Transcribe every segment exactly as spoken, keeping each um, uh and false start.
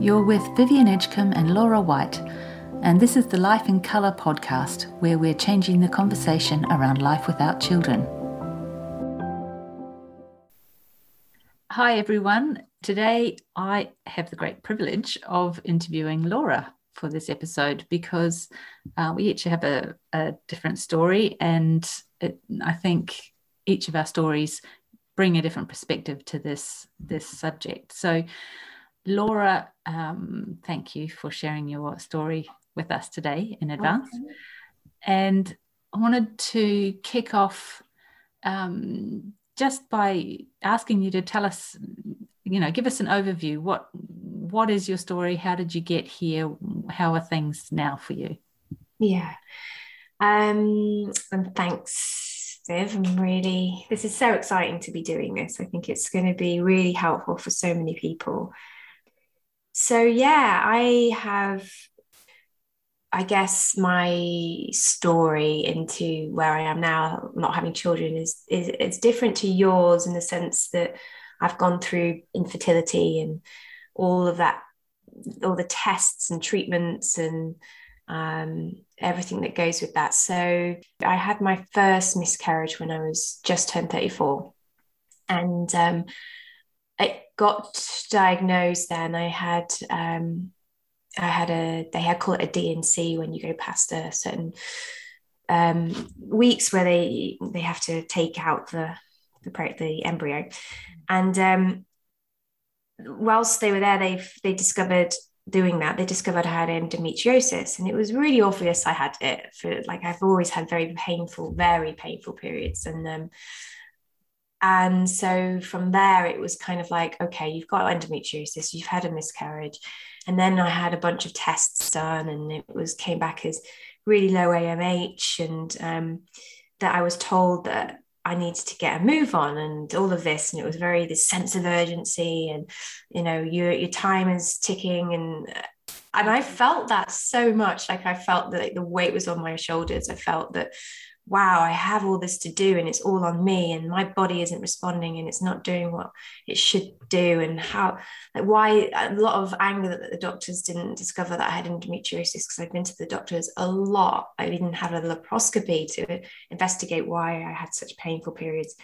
You're with Vivienne Edgecombe and Laura White, and this is the Life in Colour podcast, where we're changing the conversation around life without children. Hi everyone, today I have the great privilege of interviewing Laura for this episode because uh, we each have a, a different story, and it, I think each of our stories bring a different perspective to this, this subject. So Laura, um, thank you for sharing your story with us today in advance. Okay. And I wanted to kick off um, just by asking you to tell us, you know, give us an overview. What what is your story? How did you get here? How are things now for you? Yeah. Um, and thanks, Viv. I'm really, this is so exciting to be doing this. I think it's going to be really helpful for so many people. So yeah, I have, I guess my story into where I am now, not having children, is, is it's different to yours in the sense that I've gone through infertility and all of that, all the tests and treatments and um, everything that goes with that. So I had my first miscarriage when I was just turned thirty-four, and um, it got diagnosed then. I had... Um, I had a, they had call it a D and C when you go past a certain um, weeks where they they have to take out the the, the embryo. And um, whilst they were there, they they discovered doing that, they discovered I had endometriosis, and it was really obvious I had it. For like I've always had very painful, very painful periods, and um, and so from there it was kind of like, okay, you've got endometriosis, you've had a miscarriage. And then I had a bunch of tests done, and it was came back as really low A M H, and um, that I was told that I needed to get a move on and all of this. And it was very this sense of urgency and, you know, your your time is ticking. And and I felt that so much. Like I felt that like, the weight was on my shoulders. I felt that, wow, I have all this to do and it's all on me, and my body isn't responding and it's not doing what it should do. And how, like, why a lot of anger that the doctors didn't discover that I had endometriosis, because I've been to the doctors a lot. I didn't have a laparoscopy to investigate why I had such painful periods.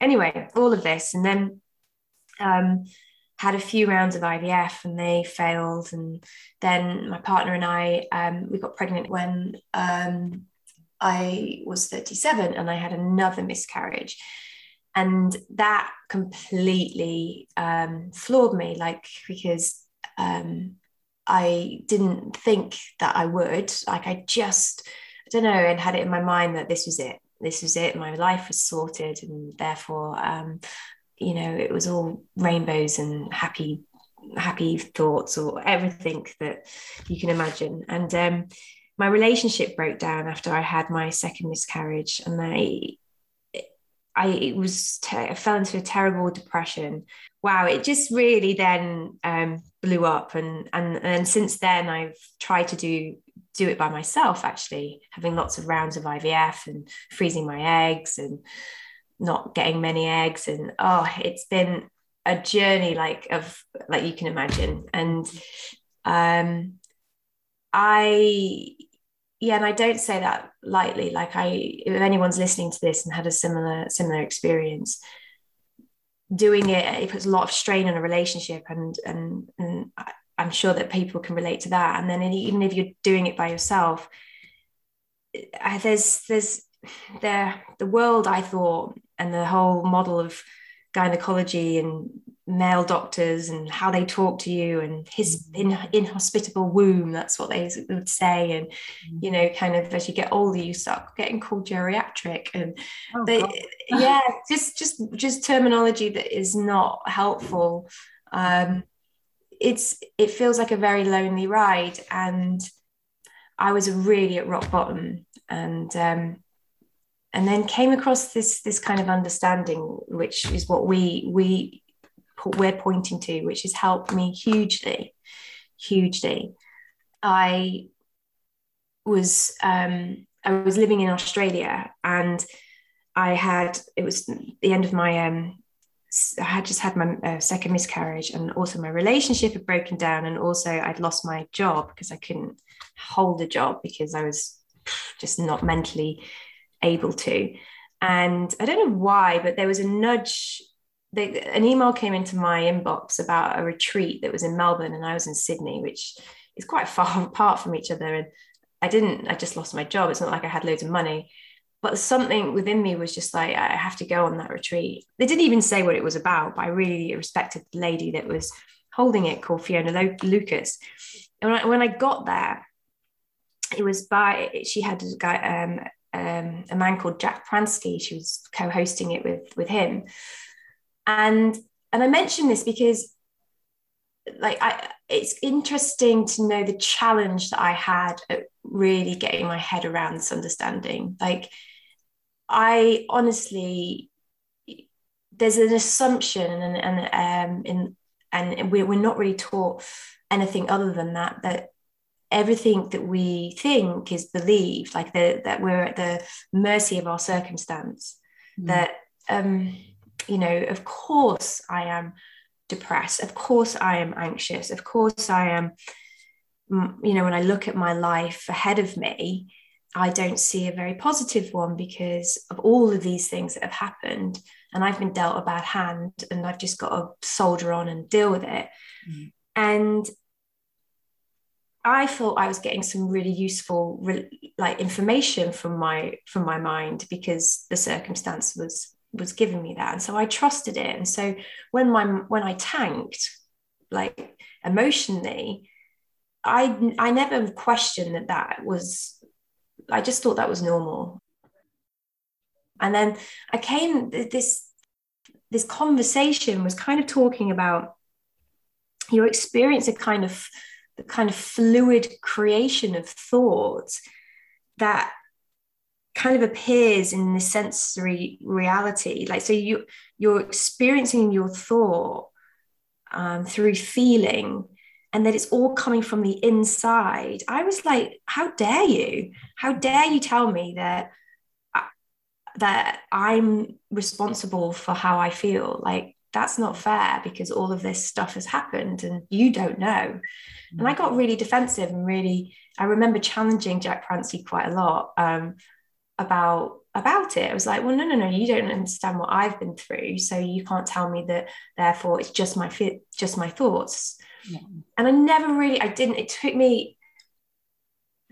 Anyway, all of this. And then um, had a few rounds of I V F and they failed. And then my partner and I, um, we got pregnant when, um, I was thirty-seven, and I had another miscarriage, and that completely um, floored me, like, because um, I didn't think that I would, like, I just, I don't know, and had it in my mind that this was it, this was it, my life was sorted, and therefore, um, you know, it was all rainbows and happy, happy thoughts, or everything that you can imagine. And um my relationship broke down after I had my second miscarriage, and I, I it was te- I fell into a terrible depression. Wow, it just really then um, blew up, and and and since then I've tried to do do it by myself. Actually, having lots of rounds of I V F and freezing my eggs and not getting many eggs, and oh, it's been a journey like of like you can imagine, and um, I. Yeah, and I don't say that lightly. Like I, if anyone's listening to this and had a similar similar experience, doing it, it puts a lot of strain on a relationship, and and, and I'm sure that people can relate to that. And then even if you're doing it by yourself, there's there's the the world I thought, and the whole model of gynecology and male doctors and how they talk to you, and his in, inhospitable womb, that's what they would say. And you know, kind of as you get older you start getting called geriatric, and oh, they, yeah just just just terminology that is not helpful. um it's it feels like a very lonely ride, and I was really at rock bottom, and um and then came across this this kind of understanding, which is what we we we're pointing to, which has helped me hugely, hugely. I was um, I was living in Australia, and I had, it was the end of my um, I had just had my uh, second miscarriage, and also my relationship had broken down, and also I'd lost my job because I couldn't hold a job because I was just not mentally able to. And I don't know why, but there was a nudge. They, an email came into my inbox about a retreat that was in Melbourne and I was in Sydney, which is quite far apart from each other. And I didn't, I just lost my job. It's not like I had loads of money. But something within me was just like, I have to go on that retreat. They didn't even say what it was about, but I really respected the lady that was holding it, called Fiona Lo-Lucas. And when I, when I got there, it was by, she had a guy, um, um, a man called Jack Pransky. She was co-hosting it with, with him. And, and I mentioned this because, like, I, it's interesting to know the challenge that I had at really getting my head around this understanding. Like, I honestly, there's an assumption, and and um, in, and we're not really taught anything other than that, that everything that we think is believed, like the, that we're at the mercy of our circumstance, mm. that, um, you know, of course I am depressed. Of course I am anxious. Of course I am, you know, when I look at my life ahead of me, I don't see a very positive one because of all of these things that have happened, and I've been dealt a bad hand and I've just got to soldier on and deal with it. Mm. And I thought I was getting some really useful, like, information from my from my mind because the circumstance was was giving me that, and so I trusted it. And so when my when I tanked, like, emotionally, I I never questioned that that was. I just thought that was normal. And then I came this this conversation was kind of talking about your experience of kind of. The kind of fluid creation of thought that kind of appears in the sensory reality. Like, so you, you're experiencing your thought um, through feeling, and that it's all coming from the inside. I was like, how dare you? How dare you tell me that, that I'm responsible for how I feel? Like, that's not fair, because all of this stuff has happened and you don't know. And I got really defensive and really, I remember challenging Jack Pransky quite a lot um, about, about it. I was like, well, no, no, no, you don't understand what I've been through. So you can't tell me that, therefore it's just my, fi- just my thoughts. Yeah. And I never really, I didn't, it took me,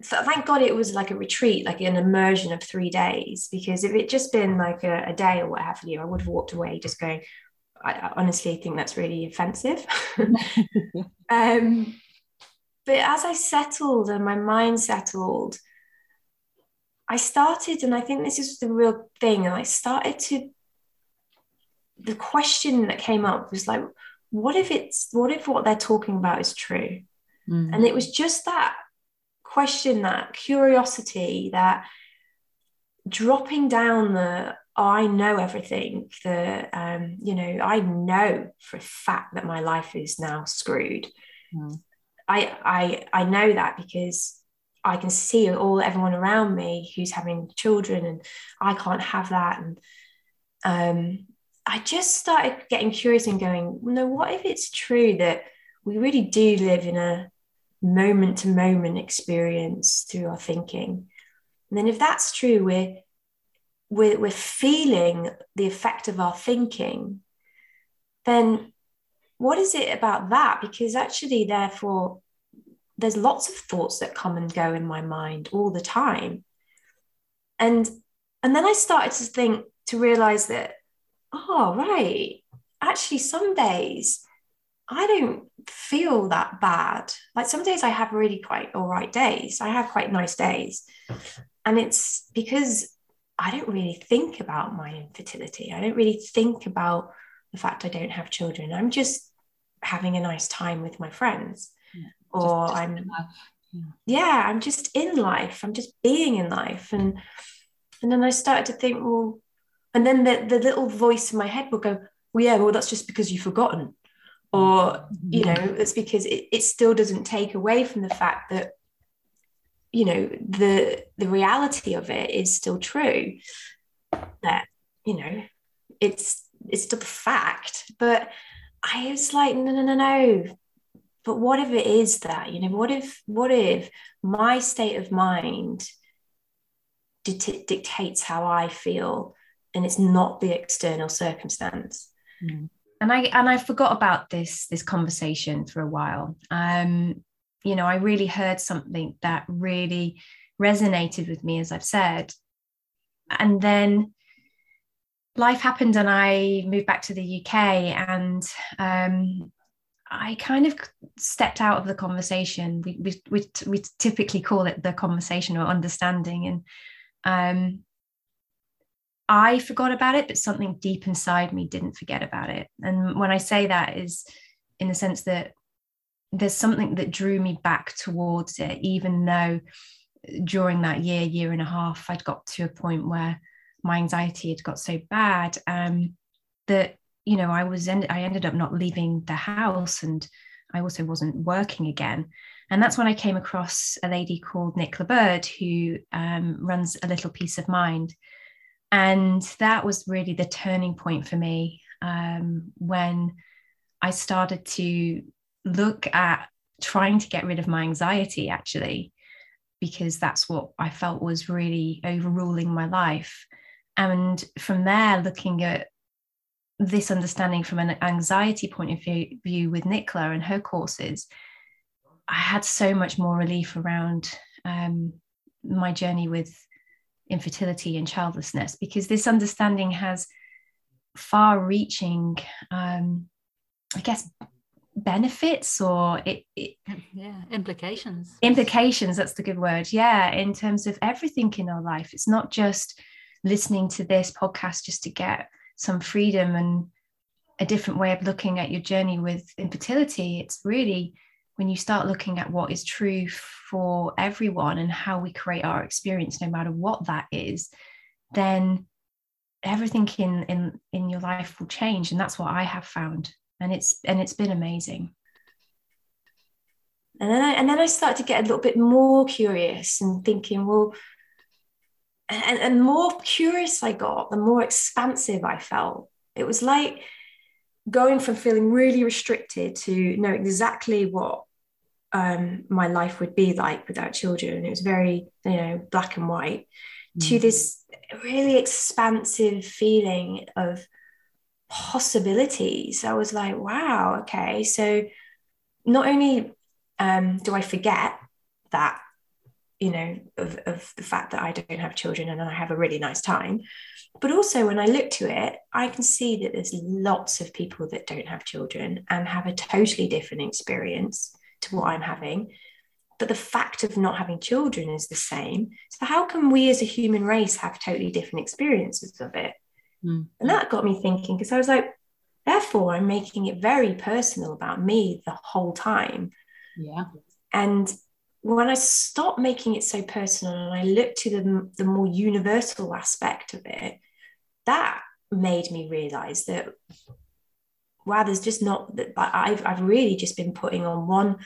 thank God it was like a retreat, like an immersion of three days, because if it'd just been like a, a day or what have you, I would have walked away just going, I honestly think that's really offensive. um, but as I settled and my mind settled, I started, and I think this is the real thing, and I started to, the question that came up was like, what if it's, what if what they're talking about is true? Mm-hmm. And it was just that question, that curiosity, that dropping down the, oh, I know everything, the, um, you know, I know for a fact that my life is now screwed. Mm. I, I, I know that because I can see all, everyone around me who's having children, and I can't have that. And um, I just started getting curious and going, no, what if it's true that we really do live in a moment to moment experience through our thinking? And then if that's true, we're, We're, we're feeling the effect of our thinking, then what is it about that? Because actually, therefore, there's lots of thoughts that come and go in my mind all the time. And, and then I started to think, to realize that, oh, right, actually some days I don't feel that bad. Like, some days I have really quite all right days. I have quite nice days. And it's because I don't really think about my infertility. I don't really think about the fact I don't have children. I'm just having a nice time with my friends. Yeah, or just, just I'm, yeah. yeah, I'm just in life. I'm just being in life. And, and then I started to think, well, and then the, the little voice in my head will go, well, yeah, well, that's just because you've forgotten. Or, you know, it's because it, it still doesn't take away from the fact that, you know, the the reality of it is still true, that, you know, it's it's still the fact. But I was like, no, no, no, no. But what if it is that, you know, what if, what if my state of mind d- dictates how I feel, and it's not the external circumstance? Mm. And I, and I forgot about this, this conversation for a while. Um, you know, I really heard something that really resonated with me, as I've said. And then life happened and I moved back to the U K, and um, I kind of stepped out of the conversation. We, we, we, we typically call it the conversation or understanding. And um, I forgot about it, but something deep inside me didn't forget about it. And when I say that is in the sense that there's something that drew me back towards it, even though during that year, year and a half, I'd got to a point where my anxiety had got so bad um, that, you know, I was, end- I ended up not leaving the house, and I also wasn't working again. And that's when I came across a lady called Nicola Bird, who um, runs A Little Peace of Mind. And that was really the turning point for me, um, when I started to look at trying to get rid of my anxiety, actually, because that's what I felt was really overruling my life. And from there, looking at this understanding from an anxiety point of view, view with Nicola and her courses, I had so much more relief around um, my journey with infertility and childlessness, because this understanding has far-reaching, um, I guess, benefits, or it, it yeah implications implications that's the good word, yeah in terms of everything in our life. It's not just listening to this podcast just to get some freedom and a different way of looking at your journey with infertility. It's really when you start looking at what is true for everyone and how we create our experience, no matter what that is, then everything in in in your life will change. And that's what I have found, and it's and it's been amazing. And then I, and then I started to get a little bit more curious and thinking, well, and and more curious I got, the more expansive I felt. It was like going from feeling really restricted to know exactly what um, my life would be like without children. It was very, you know, black and white, mm. to this really expansive feeling of possibilities. I was like, wow, okay, so not only um do I forget that, you know, of, of the fact that I don't have children and I have a really nice time, but also when I look to it, I can see that there's lots of people that don't have children and have a totally different experience to what I'm having, but the fact of not having children is the same. So how can we as a human race have totally different experiences of it? And that got me thinking, because I was like, therefore I'm making it very personal about me the whole time. Yeah. And when I stopped making it so personal and I looked to the, the more universal aspect of it, that made me realize that, wow, there's just not that I've, I've really just been putting on one,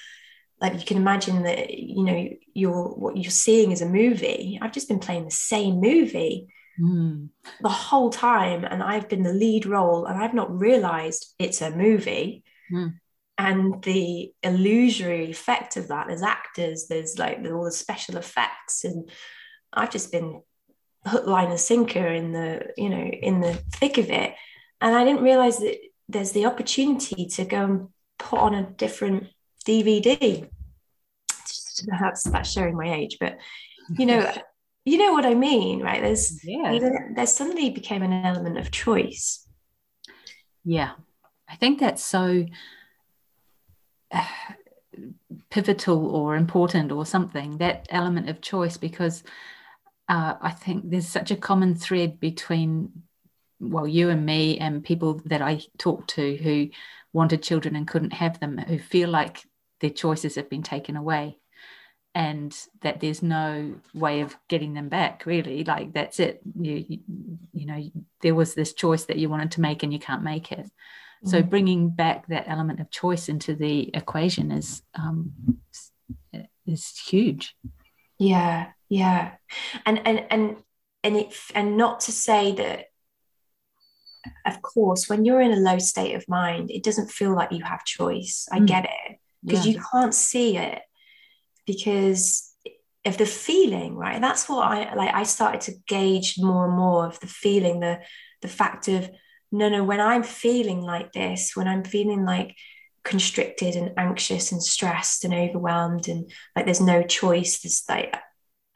like you can imagine that, you know, you're, what you're seeing is a movie. I've just been playing the same movie Mm. the whole time, and I've been the lead role and I've not realized it's a movie. Mm. And the illusory effect of that, there's actors, there's like all the special effects, and I've just been hook, line and sinker in the, you know, in the thick of it. And I didn't realize that there's the opportunity to go and put on a different D V D. That's, that's showing my age, but you know you know what I mean, right? There's yeah. there suddenly became an element of choice. Yeah. I think that's so uh, pivotal or important or something, that element of choice, because uh, I think there's such a common thread between, well, you and me and people that I talk to who wanted children and couldn't have them, who feel like their choices have been taken away, and that there's no way of getting them back, really. Like, that's it. You, you, you know, there was this choice that you wanted to make and you can't make it. Mm-hmm. So bringing back that element of choice into the equation is um, is huge. Yeah, yeah. And and and and it and not to say that of course, when you're in a low state of mind, it doesn't feel like you have choice. I mm. get it, because yeah. you can't see it because of the feeling, right? That's what I like. I started to gauge more and more of the feeling, the the fact of no, no. When I'm feeling like this, when I'm feeling like constricted and anxious and stressed and overwhelmed and like there's no choice, this like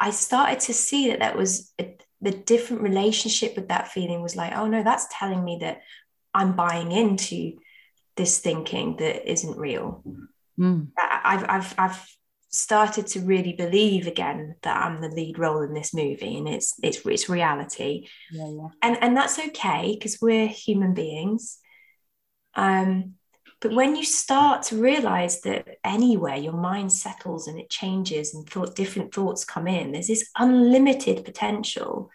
I started to see that that was a, the different relationship with that feeling was like, oh no, that's telling me that I'm buying into this thinking that isn't real. Mm. I've I've I've started to really believe again that I'm the lead role in this movie, and it's it's it's reality, yeah, yeah. and and that's okay because we're human beings. Um, but when you start to realize that anywhere your mind settles and it changes and thought different thoughts come in, there's this unlimited potential.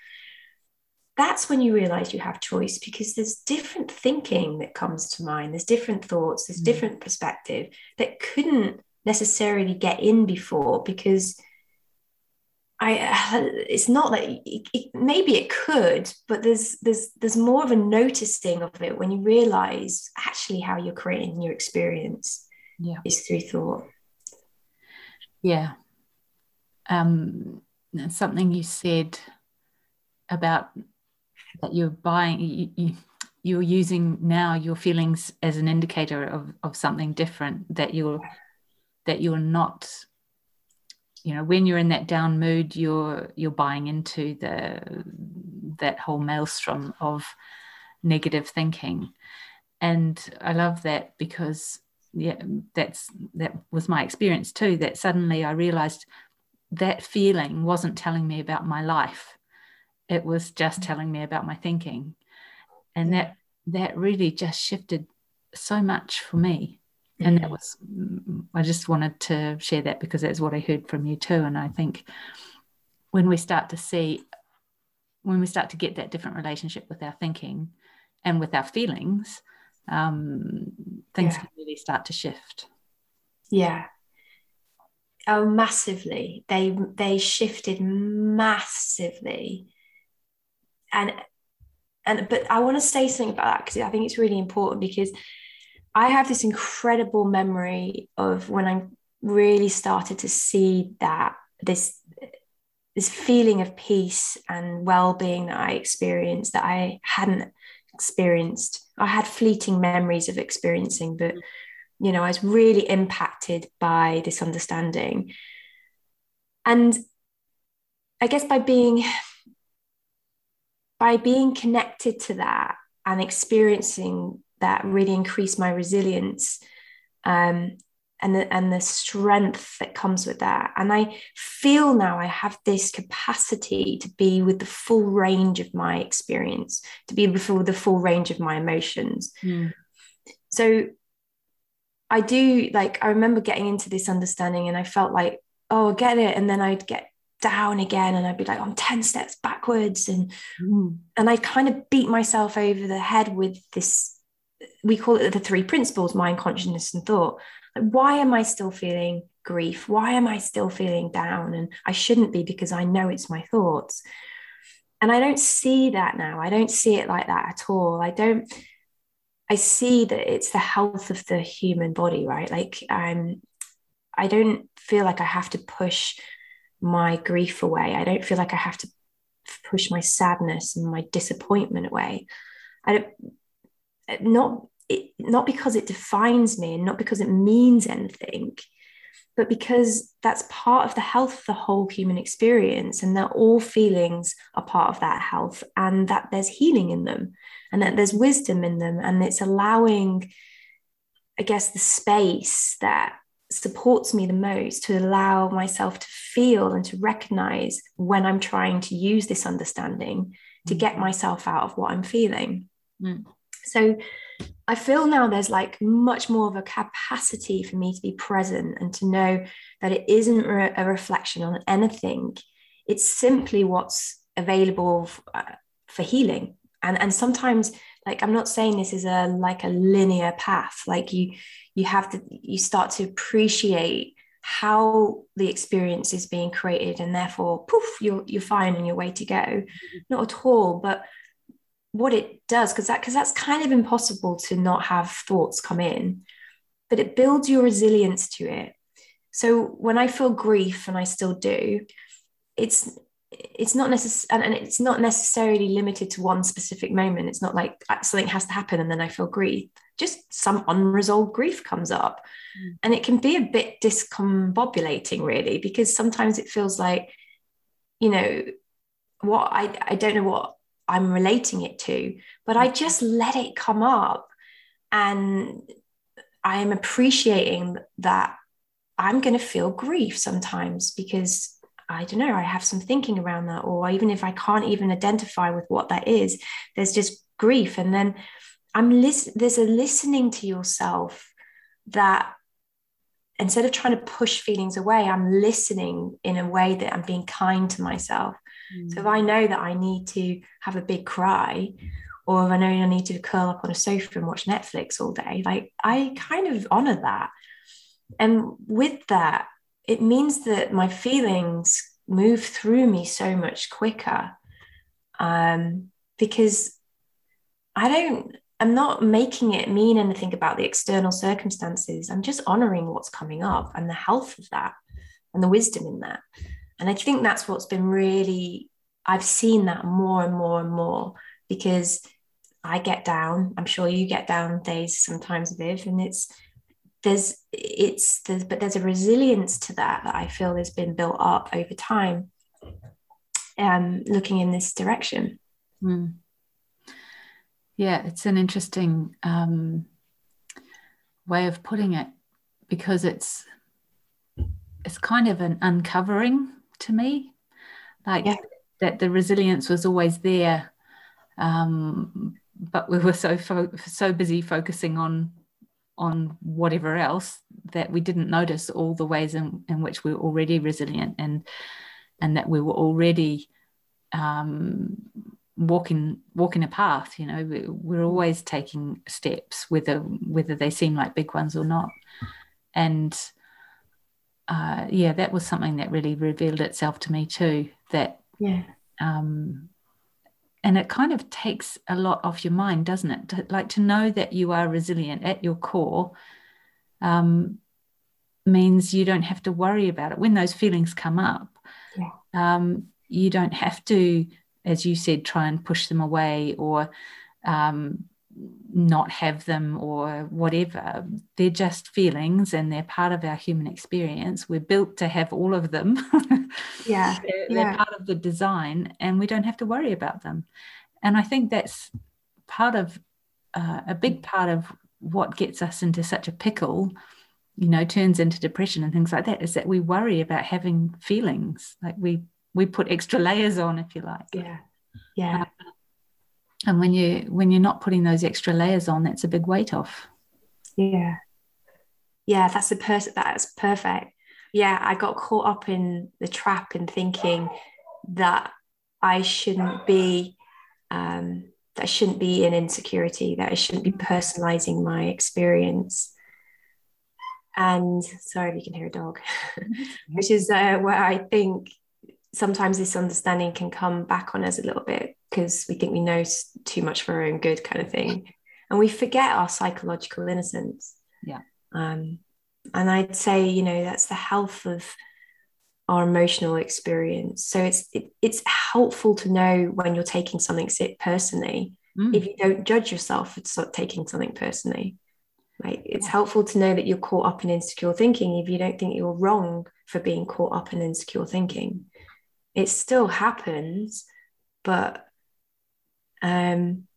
That's when you realize you have choice, because there's different thinking that comes to mind. There's different thoughts, there's mm. different perspective that couldn't necessarily get in before, because I, it's not that it, it, maybe it could, but there's there's there's more of a noticing of it when you realize actually how you're creating your experience yeah. is through thought. Yeah. Um, something you said about that you're buying, you, you, you're using now your feelings as an indicator of, of something different, that you're that you're not, you know, when you're in that down mood, you're you're buying into the that whole maelstrom of negative thinking. And I love that, because yeah, that's that was my experience too, that suddenly I realized that feeling wasn't telling me about my life. It was just telling me about my thinking. And that that really just shifted so much for me. And that was, I just wanted to share that because that's what I heard from you too. And I think when we start to see, when we start to get that different relationship with our thinking and with our feelings, um, things yeah. can really start to shift. Yeah. Oh, massively. They, they shifted massively. And, and, but I want to say something about that, because I think it's really important, because I have this incredible memory of when I really started to see that this this feeling of peace and well-being that I experienced, that I hadn't experienced. I had fleeting memories of experiencing, but, you know, I was really impacted by this understanding. And I guess by being by being connected to that and experiencing that really increased my resilience um, and, the, and the strength that comes with that. And I feel now I have this capacity to be with the full range of my experience, to be with the full range of my emotions. Mm. So I do, like, I remember getting into this understanding and I felt like, oh, I get it. And then I'd get down again and I'd be like, oh, I'm ten steps backwards. And, mm. and I kind of beat myself over the head with this. We call it the three principles: mind, consciousness, and thought. Like, why am I still feeling grief? Why am I still feeling down? And I shouldn't be, because I know it's my thoughts. And I don't see that now. I don't see it like that at all. I don't, I see that it's the health of the human body, right? Like, um, I don't feel like I have to push my grief away. I don't feel like I have to push my sadness and my disappointment away. I don't, Not it, not because it defines me and not because it means anything, but because that's part of the health of the whole human experience, and that all feelings are part of that health, and that there's healing in them, and that there's wisdom in them, and it's allowing, I guess, the space that supports me the most to allow myself to feel and to recognize when I'm trying to use this understanding to get myself out of what I'm feeling. Mm. So I feel now there's like much more of a capacity for me to be present and to know that it isn't re- a reflection on anything. It's simply what's available f- uh, for healing. And and sometimes, like, I'm not saying this is a like a linear path. Like you you have to you start to appreciate how the experience is being created, and therefore poof, you're you're fine on your way to go. Not at all, but what it does, because that, because that's kind of impossible to not have thoughts come in, but it builds your resilience to it. So when I feel grief, and I still do, it's it's not necess- and it's not necessarily limited to one specific moment. It's not like something has to happen and then I feel grief. Just some unresolved grief comes up, mm. and it can be a bit discombobulating, really, because sometimes it feels like, you know, what I I don't know what I'm relating it to, but I just let it come up, and I am appreciating that I'm going to feel grief sometimes because, I don't know, I have some thinking around that, or even if I can't even identify with what that is, there's just grief. And then I'm listen- there's a listening to yourself that, instead of trying to push feelings away, I'm listening in a way that I'm being kind to myself. Mm. So if I know that I need to have a big cry, or if I know I need to curl up on a sofa and watch Netflix all day, like, I kind of honor that. And with that, it means that my feelings move through me so much quicker, um, because I don't, I'm not making it mean anything about the external circumstances. I'm just honoring what's coming up and the health of that and the wisdom in that. And I think that's what's been really, I've seen that more and more and more, because I get down. I'm sure you get down days sometimes, Viv, and it's, There's it's there's but there's a resilience to that that I feel has been built up over time, um, looking in this direction. Mm. Yeah, it's an interesting um, way of putting it, because it's it's kind of an uncovering to me, like yeah. that the resilience was always there, um, but we were so fo- so busy focusing on. on whatever else that we didn't notice all the ways in, in which we were already resilient, and and that we were already um, walking walking a path. You know, we, we're always taking steps, whether whether they seem like big ones or not. And uh, yeah, that was something that really revealed itself to me too. That yeah, um, and it kind of takes a lot off your mind, doesn't it? Like, to know that you are resilient at your core um, means you don't have to worry about it. When those feelings come up, yeah. um, you don't have to, as you said, try and push them away or um, not have them or whatever. They're just feelings, and they're part of our human experience. We're built to have all of them. Yeah, they're, yeah. they're part of the design, and we don't have to worry about them. And I think that's part of uh, a big part of what gets us into such a pickle, you know, turns into depression and things like that, is that we worry about having feelings. Like, we we put extra layers on, if you like. Yeah, yeah. Uh, and when you when you're not putting those extra layers on, that's a big weight off. Yeah, yeah. That's the person. That's perfect. Yeah, I got caught up in the trap in thinking that I shouldn't be, um, that I shouldn't be in insecurity, that I shouldn't be personalizing my experience. And sorry if you can hear a dog, which is uh, where I think sometimes this understanding can come back on us a little bit, because we think we know too much for our own good, kind of thing. And we forget our psychological innocence. Yeah. Um, And I'd say, you know, that's the health of our emotional experience. So it's it, it's helpful to know when you're taking something personally, mm. if you don't judge yourself for taking something personally. Like, it's yeah. helpful to know that you're caught up in insecure thinking if you don't think you're wrong for being caught up in insecure thinking. It still happens, but um,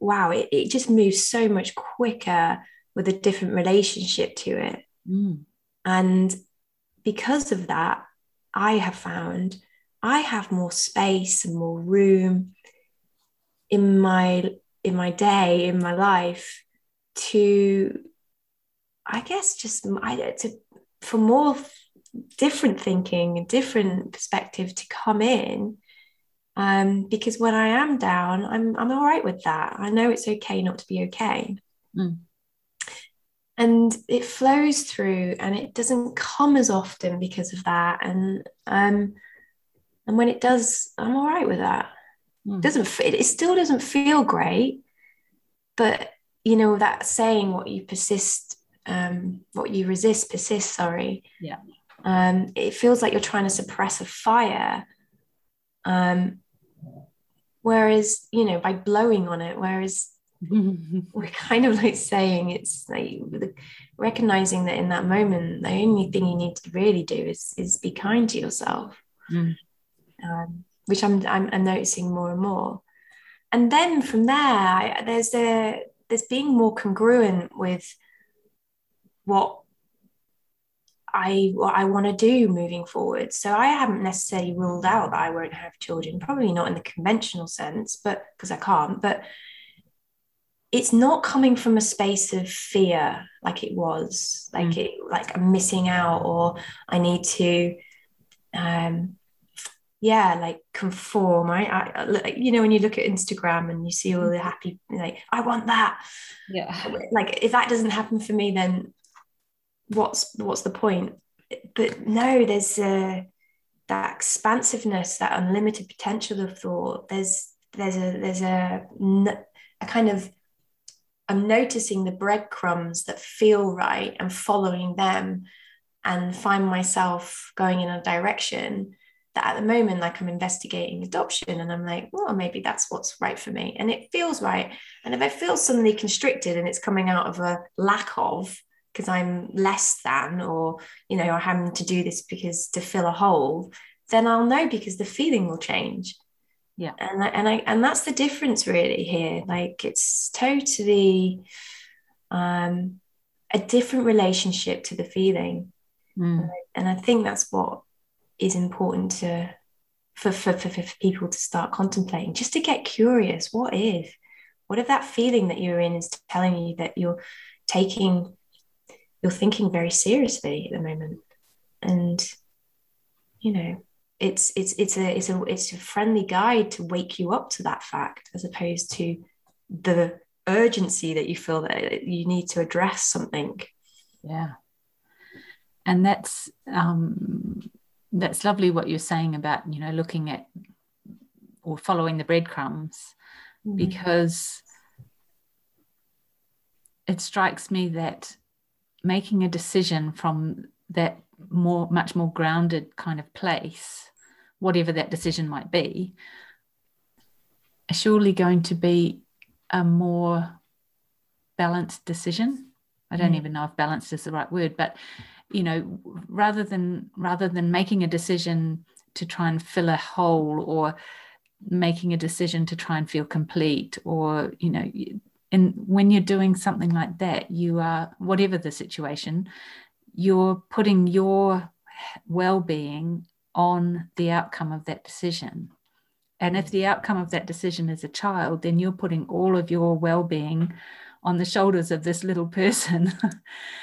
wow, it, it just moves so much quicker with a different relationship to it. Mm. And because of that, I have found I have more space and more room in my in my day, in my life, to, I guess, just I, to for more different thinking and different perspective to come in. Um, because when I am down, I'm I'm all right with that. I know it's okay not to be okay. Mm. And it flows through, and it doesn't come as often because of that. And um, and when it does, I'm all right with that. Mm. Doesn't it still doesn't feel great, but you know that saying, what you persist, um, what you resist persists. Sorry, yeah. Um, it feels like you're trying to suppress a fire, um, whereas you know by blowing on it, whereas we're kind of like saying it's like recognizing that in that moment, the only thing you need to really do is is be kind to yourself. Mm. Um, which I'm, I'm I'm noticing more and more, and then from there, I, there's a there's being more congruent with what I what I want to do moving forward. So I haven't necessarily ruled out that I won't have children, probably not in the conventional sense, but because I can't. But it's not coming from a space of fear, like it was, like mm. it, like I'm missing out, or I need to. Um, yeah, like conform. I, I, you know, when you look at Instagram and you see all the happy, like, I want that. Yeah. Like if that doesn't happen for me, then what's, what's the point? But no, there's uh, that expansiveness, that unlimited potential of thought. There's, there's a, there's a, a kind of, I'm noticing the breadcrumbs that feel right and following them and find myself going in a direction that at the moment, like I'm investigating adoption and I'm like, well, maybe that's what's right for me. And it feels right. And if I feel suddenly constricted and it's coming out of a lack of, because I'm less than, or, you know, I have to do this because to fill a hole, then I'll know because the feeling will change. Yeah. And I, and I, and that's the difference really here. Like it's totally um, a different relationship to the feeling. Mm. And I think that's what is important to for, for, for, for people to start contemplating, just to get curious. What if, what if that feeling that you're in is telling you that you're taking, you're thinking very seriously at the moment? And, you know, it's, it's, it's a, it's a, it's a friendly guide to wake you up to that fact, as opposed to the urgency that you feel that you need to address something. Yeah. And that's, um, that's lovely what you're saying about, you know, looking at or following the breadcrumbs, mm. because it strikes me that making a decision from that more, much more grounded kind of place, whatever that decision might be, is surely going to be a more balanced decision. I don't mm. even know if balanced is the right word, but you know, rather than rather than making a decision to try and fill a hole, or making a decision to try and feel complete, or, you know, and when you're doing something like that, you are, whatever the situation, you're putting your well-being on the outcome of that decision. And if the outcome of that decision is a child, then you're putting all of your well-being on the shoulders of this little person.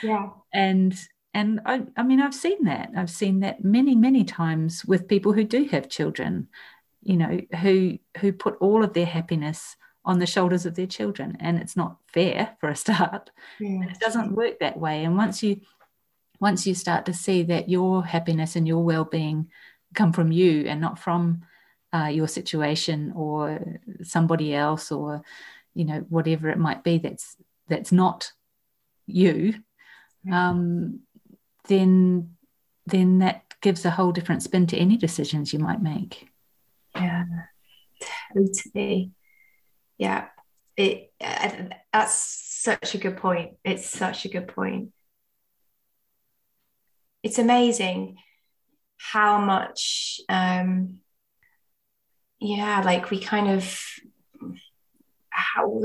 Yeah. And And I, I mean, I've seen that. I've seen that many, many times with people who do have children, you know, who who put all of their happiness on the shoulders of their children. And it's not fair for a start. Yeah. It doesn't work that way. And once you once you start to see that your happiness and your well-being come from you and not from uh, your situation or somebody else, or, you know, whatever it might be that's that's not you. Yeah. Um, then then that gives a whole different spin to any decisions you might make. Yeah, totally. Yeah, it uh, that's such a good point. It's such a good point. It's amazing how much, um, yeah, like we kind of, how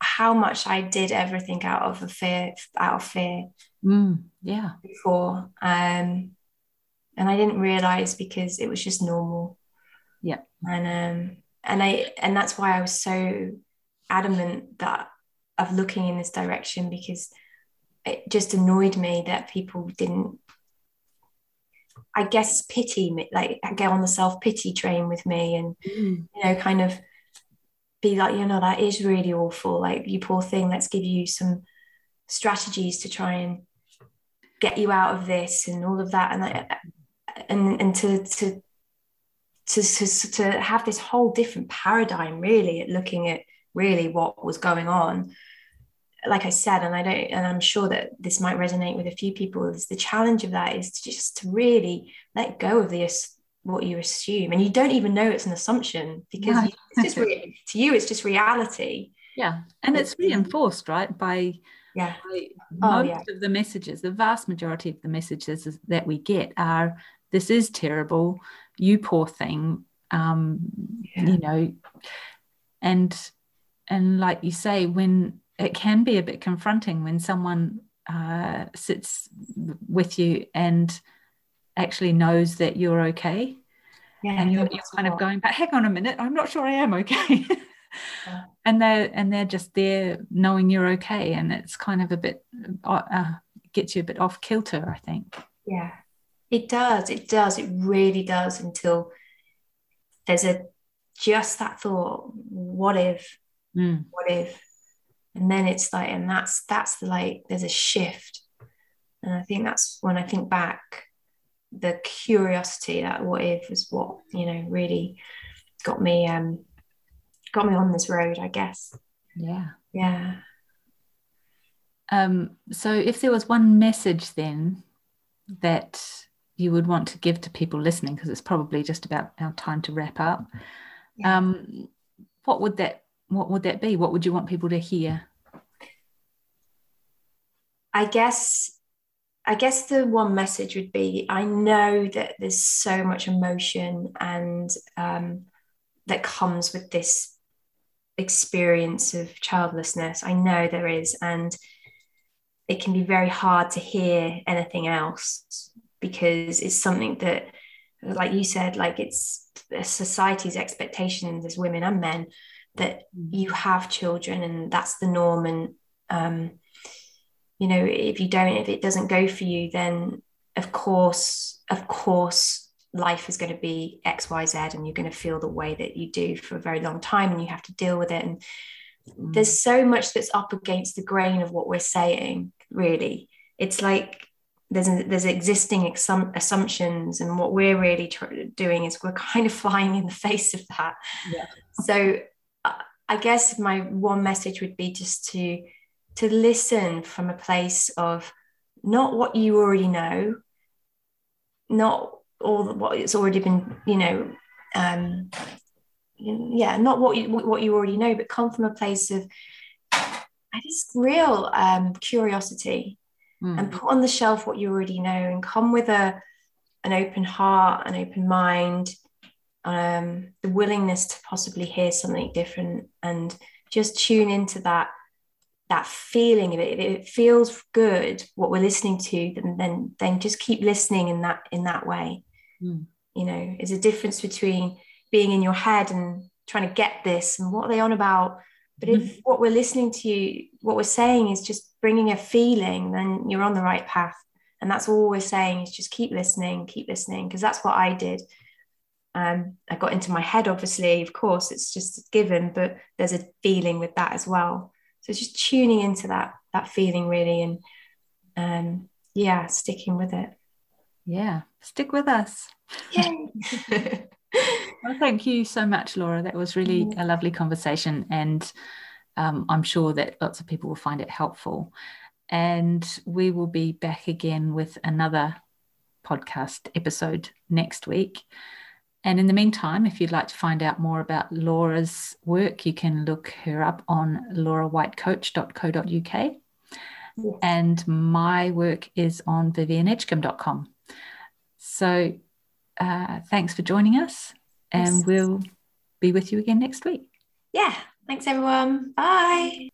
how much I did everything out of a fear, out of fear. Mm, yeah. Before, um, and I didn't realize because it was just normal. Yeah. And um, and I and that's why I was so adamant that of looking in this direction, because it just annoyed me that people didn't, I guess, pity me, like get on the self-pity train with me, and mm. you know, kind of be like, you know, that is really awful. Like, you poor thing. Let's give you some strategies to try and get you out of this and all of that. And I, and and to to to, to, to have this whole different paradigm really at looking at really what was going on. Like I said, and I don't, and I'm sure that this might resonate with a few people, is the challenge of that is to just to really let go of the what you assume, and you don't even know it's an assumption, because no. it's just re- to you it's just reality. Yeah, and it's reinforced, right, by, yeah. by most oh, yeah. of the messages. The vast majority of the messages that we get are, "This is terrible, you poor thing," um, yeah. you know, and and like you say, when it can be a bit confronting when someone uh, sits with you and actually knows that you're okay, yeah, and you're, you're kind of going, "But hang on a minute, I'm not sure I am okay." Yeah. And they're and they're just there knowing you're okay, and it's kind of a bit uh, gets you a bit off kilter, I think. Yeah, it does. It does. It really does. Until there's a just that thought, what if? Mm. What if? And then it's like, and that's that's the, like there's a shift, and I think that's when I think back. The curiosity, that what if, was what, you know, really got me um got me on this road, I guess. Yeah. Yeah. Um so if there was one message then that you would want to give to people listening, because it's probably just about our time to wrap up, yeah. um what would that what would that be? What would you want people to hear? I guess I guess the one message would be, I know that there's so much emotion and um, that comes with this experience of childlessness. I know there is, and it can be very hard to hear anything else, because it's something that, like you said, like it's society's expectations as women and men that you have children and that's the norm, and um you know, if you don't, if it doesn't go for you, then of course, of course, life is going to be X, Y, Z, and you're going to feel the way that you do for a very long time, and you have to deal with it. And mm. there's so much that's up against the grain of what we're saying, really. It's like there's there's existing exum- assumptions, and what we're really tr- doing is we're kind of flying in the face of that. Yeah. So uh, I guess my one message would be just to, to listen from a place of not what you already know, not all the, what it's already been, you know, um, yeah, not what you what you already know, but come from a place of I just real um, curiosity, mm. and put on the shelf what you already know, and come with a an open heart, an open mind, um, the willingness to possibly hear something different, and just tune into that. that feeling of it, if it feels good what we're listening to, then then, then just keep listening in that in that way. Mm. You know, there's a difference between being in your head and trying to get this and what are they on about, but mm. if what we're listening to, what we're saying is just bringing a feeling, then you're on the right path. And that's all we're saying, is just keep listening, keep listening, because that's what I did. Um, I got into my head, obviously, of course, it's just a given, but there's a feeling with that as well. So just tuning into that that feeling really, and um, yeah, sticking with it. Yeah, stick with us. Yay. Well, thank you so much, Laura. That was really a lovely conversation, and um, I'm sure that lots of people will find it helpful. And we will be back again with another podcast episode next week. And in the meantime, if you'd like to find out more about Laura's work, you can look her up on Laura White Coach dot co dot U K. Yes. And my work is on Vivienne Edgecombe dot com. So uh, thanks for joining us, and yes. We'll be with you again next week. Yeah. Thanks, everyone. Bye.